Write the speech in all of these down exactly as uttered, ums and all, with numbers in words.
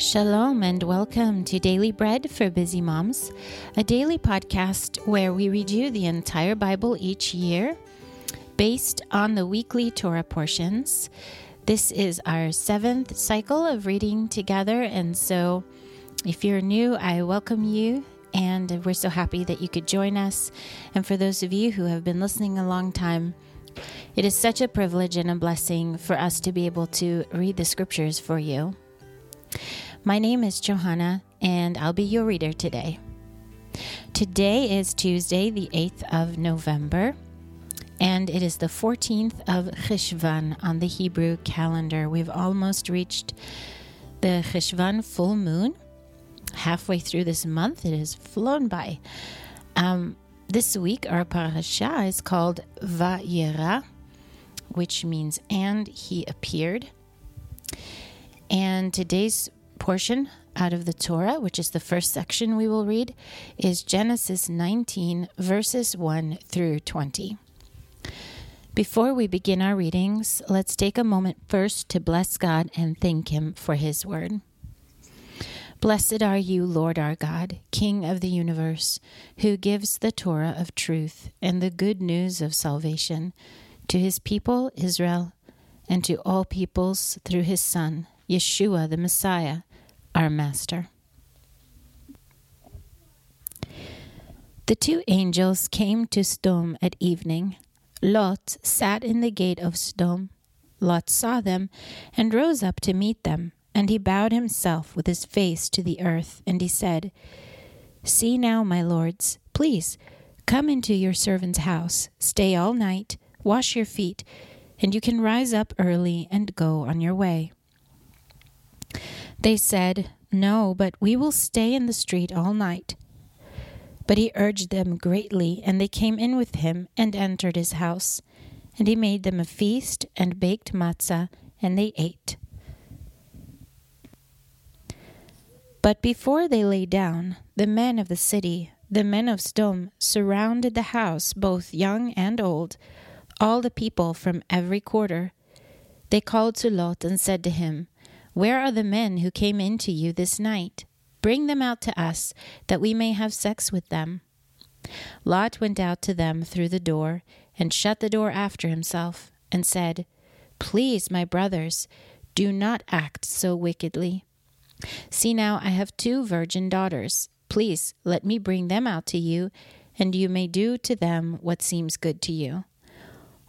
Shalom and welcome to Daily Bread for Busy Moms, a daily podcast where we review the entire Bible each year based on the weekly Torah portions. This is our seventh cycle of reading together, and so if you're new, I welcome you, and we're so happy that you could join us. And for those of you who have been listening a long time, it is such a privilege and a blessing for us to be able to read the scriptures for you. My name is Johanna, and I'll be your reader today. Today is Tuesday, the eighth of November, and it is the fourteenth of Cheshvan on the Hebrew calendar. We've almost reached the Cheshvan full moon. Halfway through this month, it has flown by. Um, this week, our parasha is called Vayera, which means, and he appeared. And today's portion out of the Torah, which is the first section we will read, is Genesis nineteen, verses one through twenty. Before we begin our readings, let's take a moment first to bless God and thank Him for His word. Blessed are you, Lord our God, King of the universe, who gives the Torah of truth and the good news of salvation to His people, Israel, and to all peoples through His Son, Yeshua, the Messiah, our Master. The two angels came to Sodom at evening. Lot sat in the gate of Sodom. Lot saw them and rose up to meet them, and he bowed himself with his face to the earth, and he said, "See now, my lords, please come into your servant's house, stay all night, wash your feet, and you can rise up early and go on your way." They said, "No, but we will stay in the street all night." But he urged them greatly, and they came in with him and entered his house. And he made them a feast and baked matzah, and they ate. But before they lay down, the men of the city, the men of Sodom, surrounded the house, both young and old, all the people from every quarter. They called to Lot and said to him, "Where are the men who came in to you this night? Bring them out to us, that we may have sex with them." Lot went out to them through the door, and shut the door after himself, and said, "Please, my brothers, do not act so wickedly. See now, I have two virgin daughters. Please let me bring them out to you, and you may do to them what seems good to you.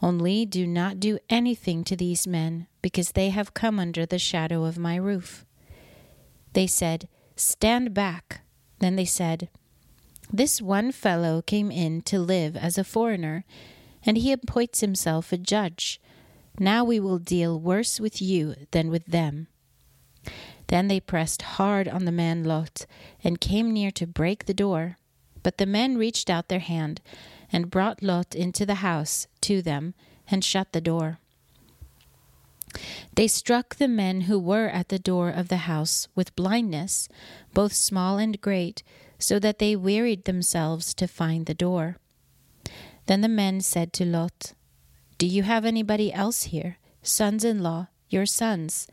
Only do not do anything to these men, because they have come under the shadow of my roof." They said, "Stand back." Then they said, "This one fellow came in to live as a foreigner, and he appoints himself a judge. Now we will deal worse with you than with them." Then they pressed hard on the man Lot, and came near to break the door. But the men reached out their hand, and brought Lot into the house to them, and shut the door. They struck the men who were at the door of the house with blindness, both small and great, so that they wearied themselves to find the door. Then the men said to Lot, "Do you have anybody else here, sons-in-law, your sons,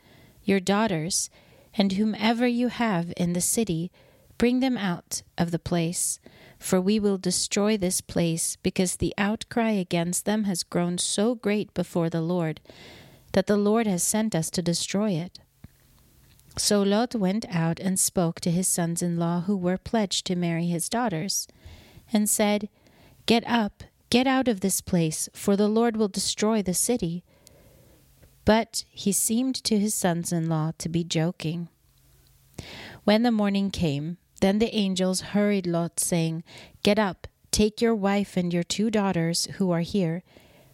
your daughters, and whomever you have in the city? Bring them out of the place, for we will destroy this place, because the outcry against them has grown so great before the Lord, that the Lord has sent us to destroy it." So Lot went out and spoke to his sons-in-law, who were pledged to marry his daughters, and said, "Get up, get out of this place, for the Lord will destroy the city." But he seemed to his sons-in-law to be joking. When the morning came, then the angels hurried Lot, saying, "Get up, take your wife and your two daughters who are here,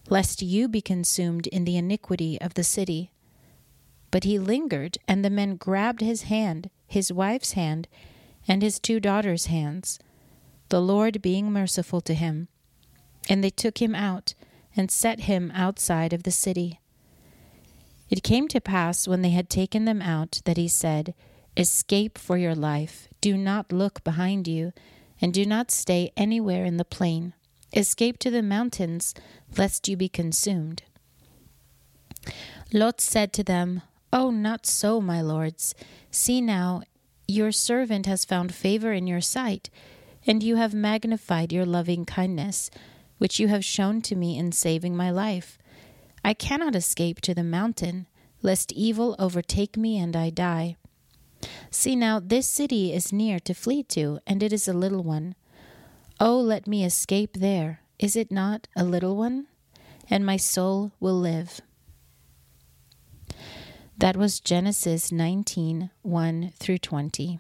lest you be consumed in the iniquity of the city." But he lingered, and the men grabbed his hand, his wife's hand, and his two daughters' hands, the Lord being merciful to him. And they took him out, and set him outside of the city. It came to pass, when they had taken them out, that he said, "Escape for your life. Do not look behind you, and do not stay anywhere in the plain. Escape to the mountains, lest you be consumed." Lot said to them, "Oh, not so, my lords. See now, your servant has found favor in your sight, and you have magnified your loving kindness, which you have shown to me in saving my life. I cannot escape to the mountain, lest evil overtake me and I die. See now, this city is near to flee to, and it is a little one. Oh, let me escape there. Is it not a little one? And my soul will live." That was Genesis nineteen, one through twenty.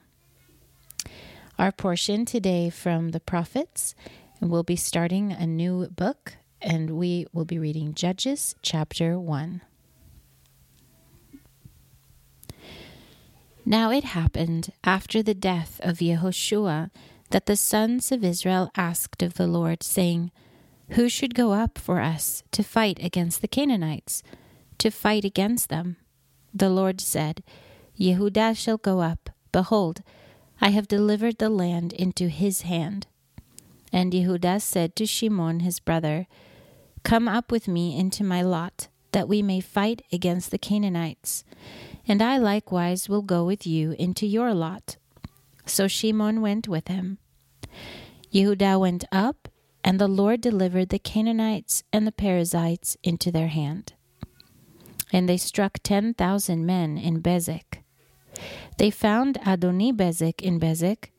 Our portion today from the prophets, and we'll be starting a new book, and we will be reading Judges chapter one. Now it happened after the death of Yehoshua that the sons of Israel asked of the Lord, saying, "Who should go up for us to fight against the Canaanites, to fight against them?" The Lord said, "Yehudah shall go up. Behold, I have delivered the land into his hand." And Yehudah said to Shimon his brother, "Come up with me into my lot, that we may fight against the Canaanites, and I likewise will go with you into your lot." So Shimon went with him. Yehudah went up, and the Lord delivered the Canaanites and the Perizzites into their hand. And they struck ten thousand men in Bezek. They found Adonibezek in Bezek,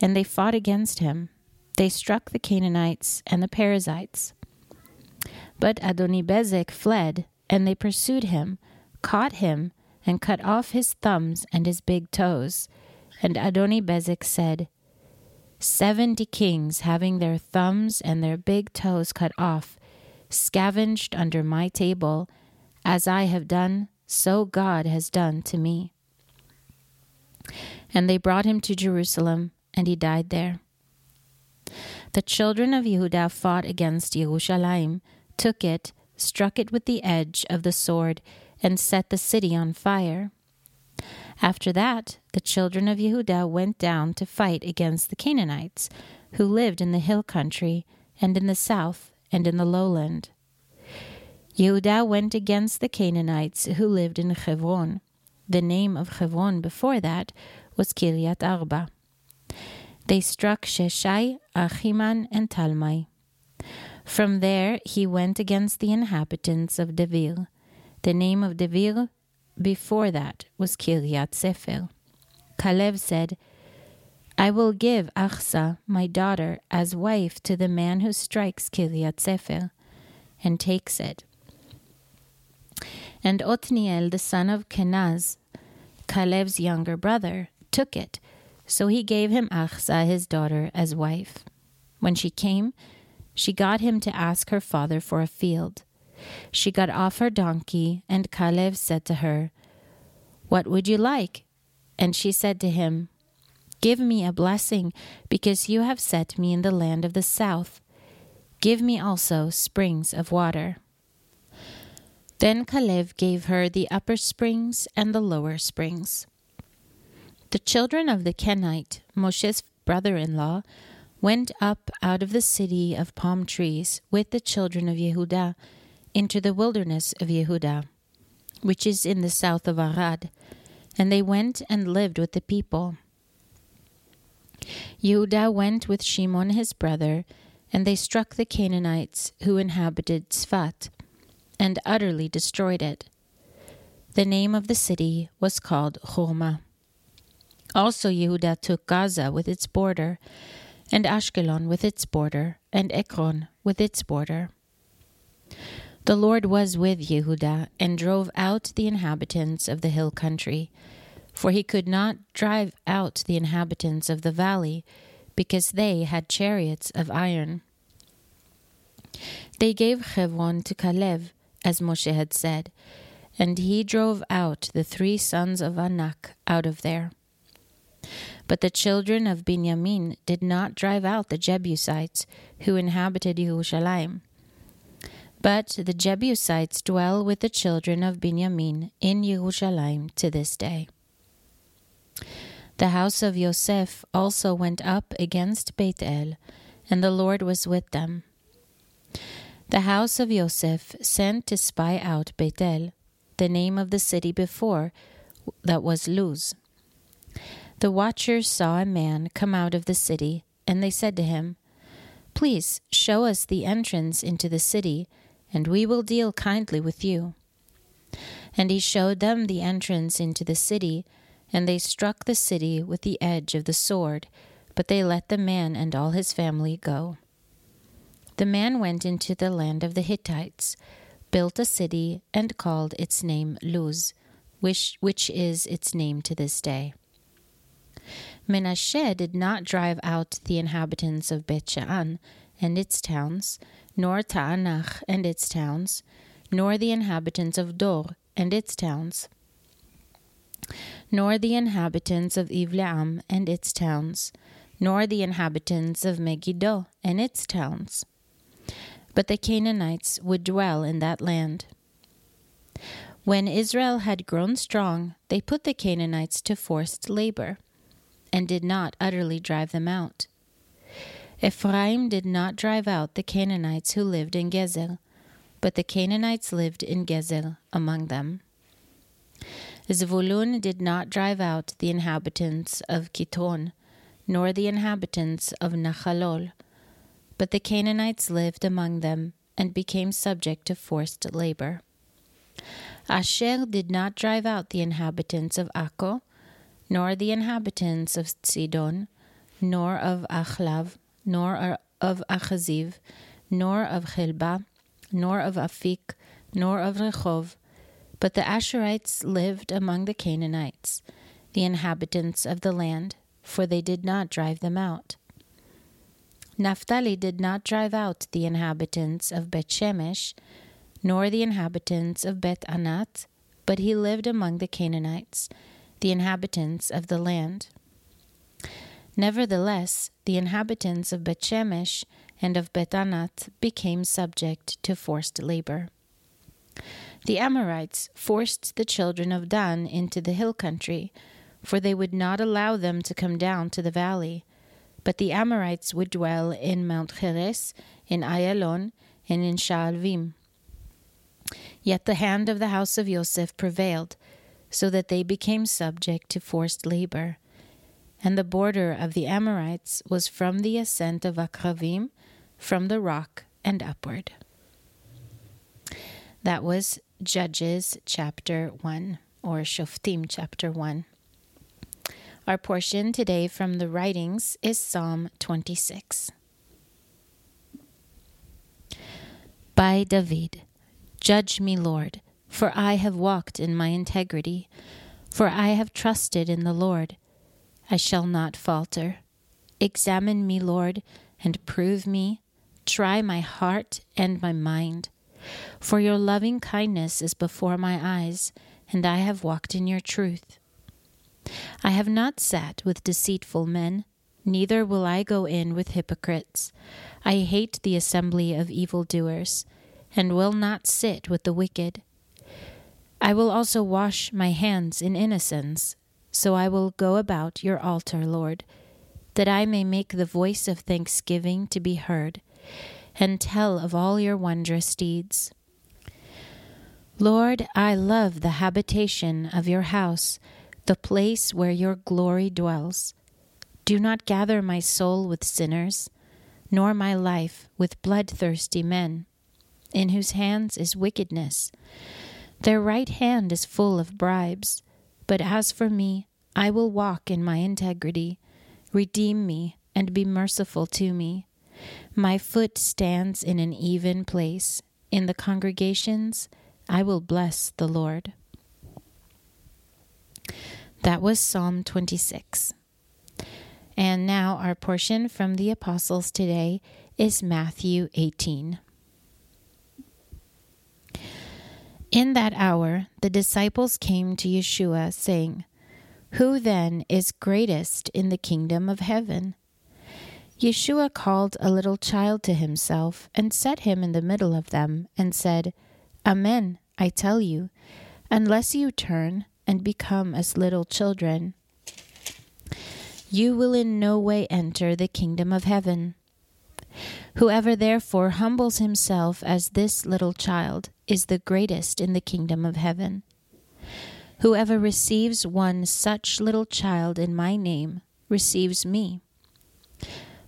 and they fought against him. They struck the Canaanites and the Perizzites. But Adonibezek fled, and they pursued him, caught him, and cut off his thumbs and his big toes. And Adonibezek said, "Seventy kings, having their thumbs and their big toes cut off, scavenged under my table. As I have done, so God has done to me." And they brought him to Jerusalem, and he died there. The children of Yehudah fought against Yerushalayim, took it, struck it with the edge of the sword, and set the city on fire. After that, the children of Yehudah went down to fight against the Canaanites, who lived in the hill country, and in the south, and in the lowland. Yehudah went against the Canaanites who lived in Cheshvan. The name of Cheshvan before that was Kiryat Arba. They struck Sheshai, Achiman, and Talmai. From there he went against the inhabitants of Devir. The name of Devir before that was Kiryat Sefer. Kalev said, "I will give Achsa, my daughter, as wife to the man who strikes Kiryat Sefer and takes it." And Othniel, the son of Kenaz, Caleb's younger brother, took it, so he gave him Achsa, his daughter, as wife. When she came, she got him to ask her father for a field. She got off her donkey, and Caleb said to her, "What would you like?" And she said to him, "Give me a blessing, because you have set me in the land of the south. Give me also springs of water." Then Caleb gave her the upper springs and the lower springs. The children of the Kenite, Moshe's brother-in-law, went up out of the city of palm trees with the children of Yehudah into the wilderness of Yehudah, which is in the south of Arad, and they went and lived with the people. Yehudah went with Shimon his brother, and they struck the Canaanites who inhabited Tzfat, and utterly destroyed it. The name of the city was called Hormah. Also Yehudah took Gaza with its border, and Ashkelon with its border, and Ekron with its border. The Lord was with Yehudah, and drove out the inhabitants of the hill country, for he could not drive out the inhabitants of the valley, because they had chariots of iron. They gave Cheshvan to Caleb, as Moshe had said, and he drove out the three sons of Anak out of there. But the children of Binyamin did not drive out the Jebusites, who inhabited Yerushalayim. But the Jebusites dwell with the children of Binyamin in Yerushalayim to this day. The house of Yosef also went up against Bethel, and the Lord was with them. The house of Yosef sent to spy out Bethel, the name of the city before, that was Luz. The watchers saw a man come out of the city, and they said to him, "Please show us the entrance into the city, and we will deal kindly with you." And he showed them the entrance into the city, and they struck the city with the edge of the sword, but they let the man and all his family go. The man went into the land of the Hittites, built a city, and called its name Luz, which, which is its name to this day. Menashe did not drive out the inhabitants of Bet Shean and its towns, nor Ta'anach and its towns, nor the inhabitants of Dor and its towns, nor the inhabitants of Ivleam and its towns, nor the inhabitants of Megiddo and its towns. But the Canaanites would dwell in that land. When Israel had grown strong, they put the Canaanites to forced labor, and did not utterly drive them out. Ephraim did not drive out the Canaanites who lived in Gezer, but the Canaanites lived in Gezer among them. Zvulun did not drive out the inhabitants of Kitron, nor the inhabitants of Nahalol, but the Canaanites lived among them and became subject to forced labor. Asher did not drive out the inhabitants of Akko, nor the inhabitants of Sidon, nor of Achlav, nor of Achaziv, nor of Chelba, nor of Afik, nor of Rechov, but the Asherites lived among the Canaanites, the inhabitants of the land, for they did not drive them out. Naphtali did not drive out the inhabitants of Bet Shemesh, nor the inhabitants of Bet Anat, but he lived among the Canaanites, the inhabitants of the land. Nevertheless, the inhabitants of Bet Shemesh and of Bet Anat became subject to forced labor. The Amorites forced the children of Dan into the hill country, for they would not allow them to come down to the valley. But the Amorites would dwell in Mount Heres, in Ayalon, and in Sha'alvim. Yet the hand of the house of Yosef prevailed, so that they became subject to forced labor. And the border of the Amorites was from the ascent of Akravim, from the rock and upward. That was Judges chapter one, or Shoftim chapter one. Our portion today from the writings is Psalm twenty-six. By David. Judge me, Lord, for I have walked in my integrity, for I have trusted in the Lord. I shall not falter. Examine me, Lord, and prove me. Try my heart and my mind. For your loving kindness is before my eyes, and I have walked in your truth. I have not sat with deceitful men, neither will I go in with hypocrites. I hate the assembly of evildoers, and will not sit with the wicked. I will also wash my hands in innocence, so I will go about your altar, Lord, that I may make the voice of thanksgiving to be heard, and tell of all your wondrous deeds. Lord, I love the habitation of your house, the place where your glory dwells. Do not gather my soul with sinners, nor my life with bloodthirsty men, in whose hands is wickedness. Their right hand is full of bribes. But as for me, I will walk in my integrity. Redeem me and be merciful to me. My foot stands in an even place. In the congregations, I will bless the Lord. That was Psalm twenty-six. And now our portion from the Apostles today is Matthew eighteen. In that hour the disciples came to Yeshua, saying, "Who then is greatest in the kingdom of heaven?" Yeshua called a little child to himself, and set him in the middle of them, and said, "Amen, I tell you, unless you turn and become as little children, you will in no way enter the kingdom of heaven. Whoever therefore humbles himself as this little child is the greatest in the kingdom of heaven. Whoever receives one such little child in my name receives me.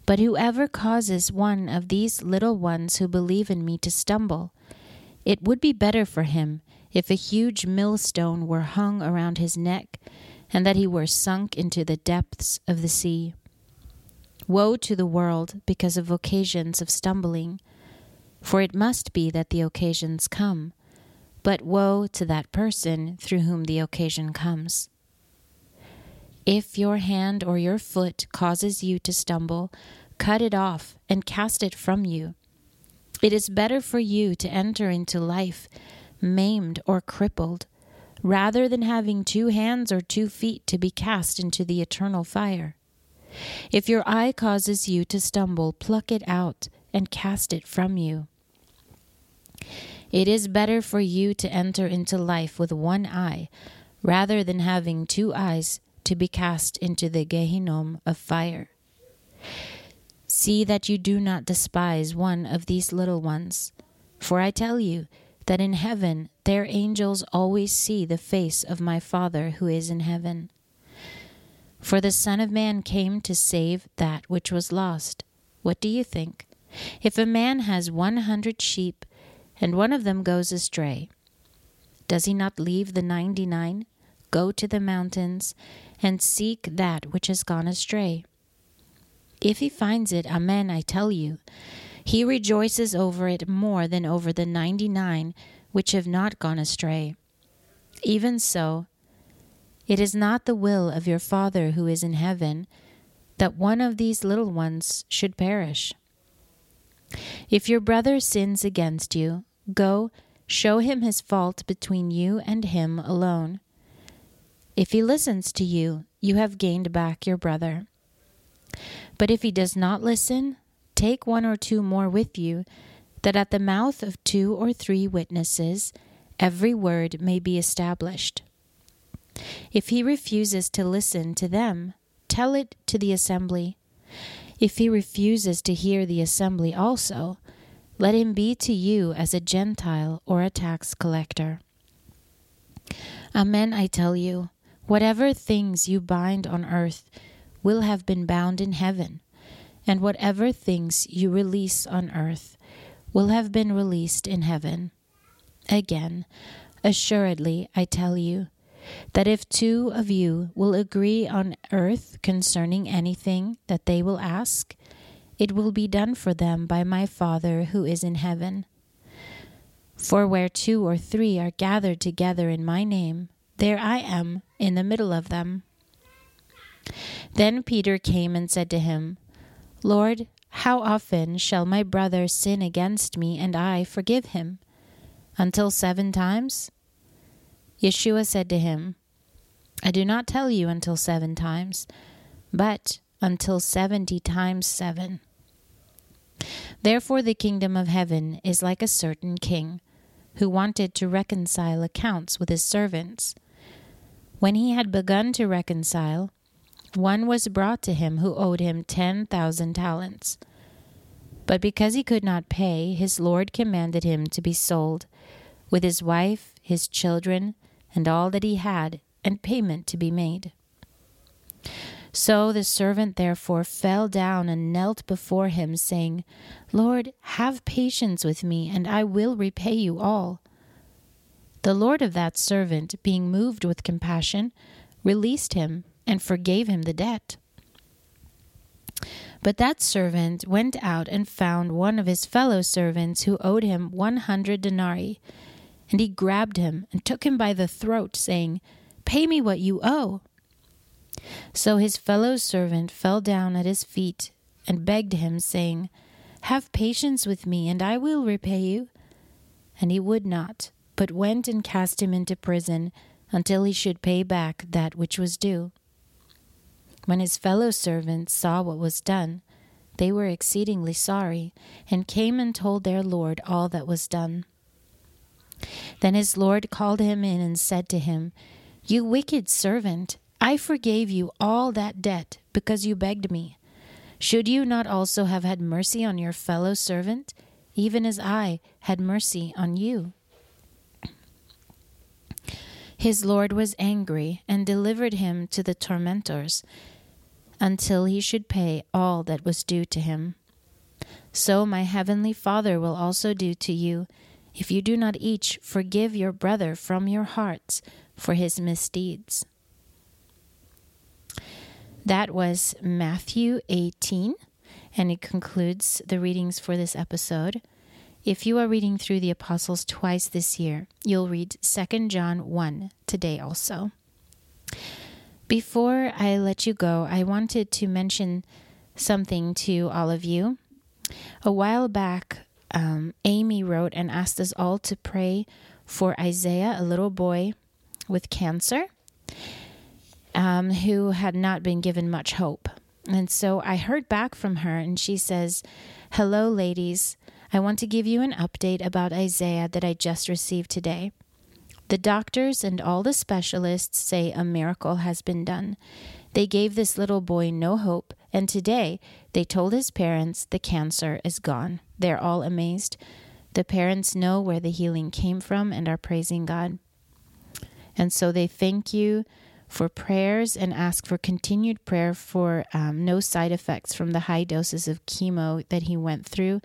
But whoever causes one of these little ones who believe in me to stumble, it would be better for him if a huge millstone were hung around his neck and that he were sunk into the depths of the sea. Woe to the world because of occasions of stumbling, for it must be that the occasions come, but woe to that person through whom the occasion comes. If your hand or your foot causes you to stumble, cut it off and cast it from you. It is better for you to enter into life maimed or crippled, rather than having two hands or two feet to be cast into the eternal fire. If your eye causes you to stumble, pluck it out and cast it from you. It is better for you to enter into life with one eye, rather than having two eyes to be cast into the Gehinnom of fire. See that you do not despise one of these little ones, for I tell you that in heaven their angels always see the face of my Father who is in heaven. For the Son of Man came to save that which was lost. What do you think? If a man has one hundred sheep, and one of them goes astray, does he not leave the ninety-nine, go to the mountains, and seek that which has gone astray? If he finds it, amen, I tell you, he rejoices over it more than over the ninety-nine which have not gone astray. Even so, it is not the will of your Father who is in heaven that one of these little ones should perish. If your brother sins against you, go, show him his fault between you and him alone. If he listens to you, you have gained back your brother. But if he does not listen, take one or two more with you, that at the mouth of two or three witnesses every word may be established. If he refuses to listen to them, tell it to the assembly. If he refuses to hear the assembly also, let him be to you as a Gentile or a tax collector. Amen, I tell you, whatever things you bind on earth will have been bound in heaven, and whatever things you release on earth will have been released in heaven. Again, assuredly, I tell you, that if two of you will agree on earth concerning anything that they will ask, it will be done for them by my Father who is in heaven. For where two or three are gathered together in my name, there I am in the middle of them. Then Peter came and said to him, Lord, how often shall my brother sin against me and I forgive him? Until seven times? Yeshua said to him, I do not tell you until seven times, but until seventy times seven. Therefore the kingdom of heaven is like a certain king, who wanted to reconcile accounts with his servants. When he had begun to reconcile, one was brought to him who owed him ten thousand talents. But because he could not pay, his Lord commanded him to be sold, with his wife, his children, and all that he had, and payment to be made. So the servant therefore fell down and knelt before him, saying, Lord, have patience with me, and I will repay you all. The Lord of that servant, being moved with compassion, released him and forgave him the debt. But that servant went out and found one of his fellow servants who owed him one hundred denarii. And he grabbed him and took him by the throat, saying, Pay me what you owe. So his fellow servant fell down at his feet and begged him, saying, Have patience with me, and I will repay you. And he would not, but went and cast him into prison until he should pay back that which was due. When his fellow servants saw what was done, they were exceedingly sorry, and came and told their Lord all that was done. Then his Lord called him in and said to him, You wicked servant, I forgave you all that debt because you begged me. Should you not also have had mercy on your fellow servant, even as I had mercy on you? His Lord was angry and delivered him to the tormentors until he should pay all that was due to him. So my heavenly Father will also do to you, if you do not each forgive your brother from your hearts for his misdeeds." That was Matthew eighteen, and it concludes the readings for this episode. If you are reading through the Apostles twice this year, you'll read Second John one today also. Before I let you go, I wanted to mention something to all of you. A while back, um, Amy wrote and asked us all to pray for Isaiah, a little boy with cancer, um, who had not been given much hope. And so I heard back from her, and she says, "Hello, ladies. I want to give you an update about Isaiah that I just received today. The doctors and all the specialists say a miracle has been done. They gave this little boy no hope, and today they told his parents the cancer is gone. They're all amazed. The parents know where the healing came from and are praising God. And so they thank you for prayers and ask for continued prayer for um, no side effects from the high doses of chemo that he went through.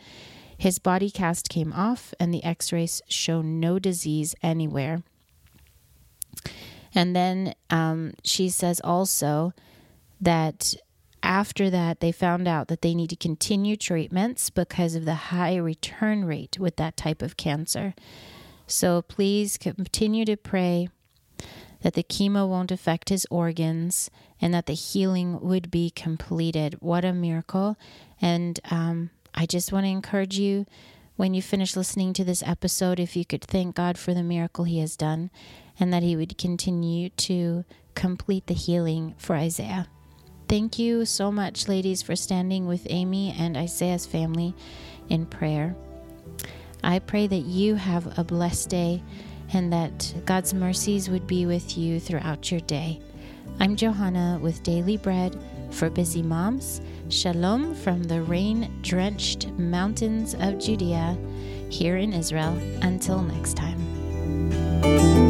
His body cast came off, and the x-rays show no disease anywhere." And then um, she says also that after that, they found out that they need to continue treatments because of the high return rate with that type of cancer. So please continue to pray that the chemo won't affect his organs and that the healing would be completed. What a miracle. And um, I just want to encourage you, when you finish listening to this episode, if you could thank God for the miracle he has done and that he would continue to complete the healing for Isaiah. Thank you so much, ladies, for standing with Amy and Isaiah's family in prayer. I pray that you have a blessed day and that God's mercies would be with you throughout your day. I'm Johanna with Daily Bread for Busy Moms. Shalom from the rain-drenched mountains of Judea here in Israel. Until next time.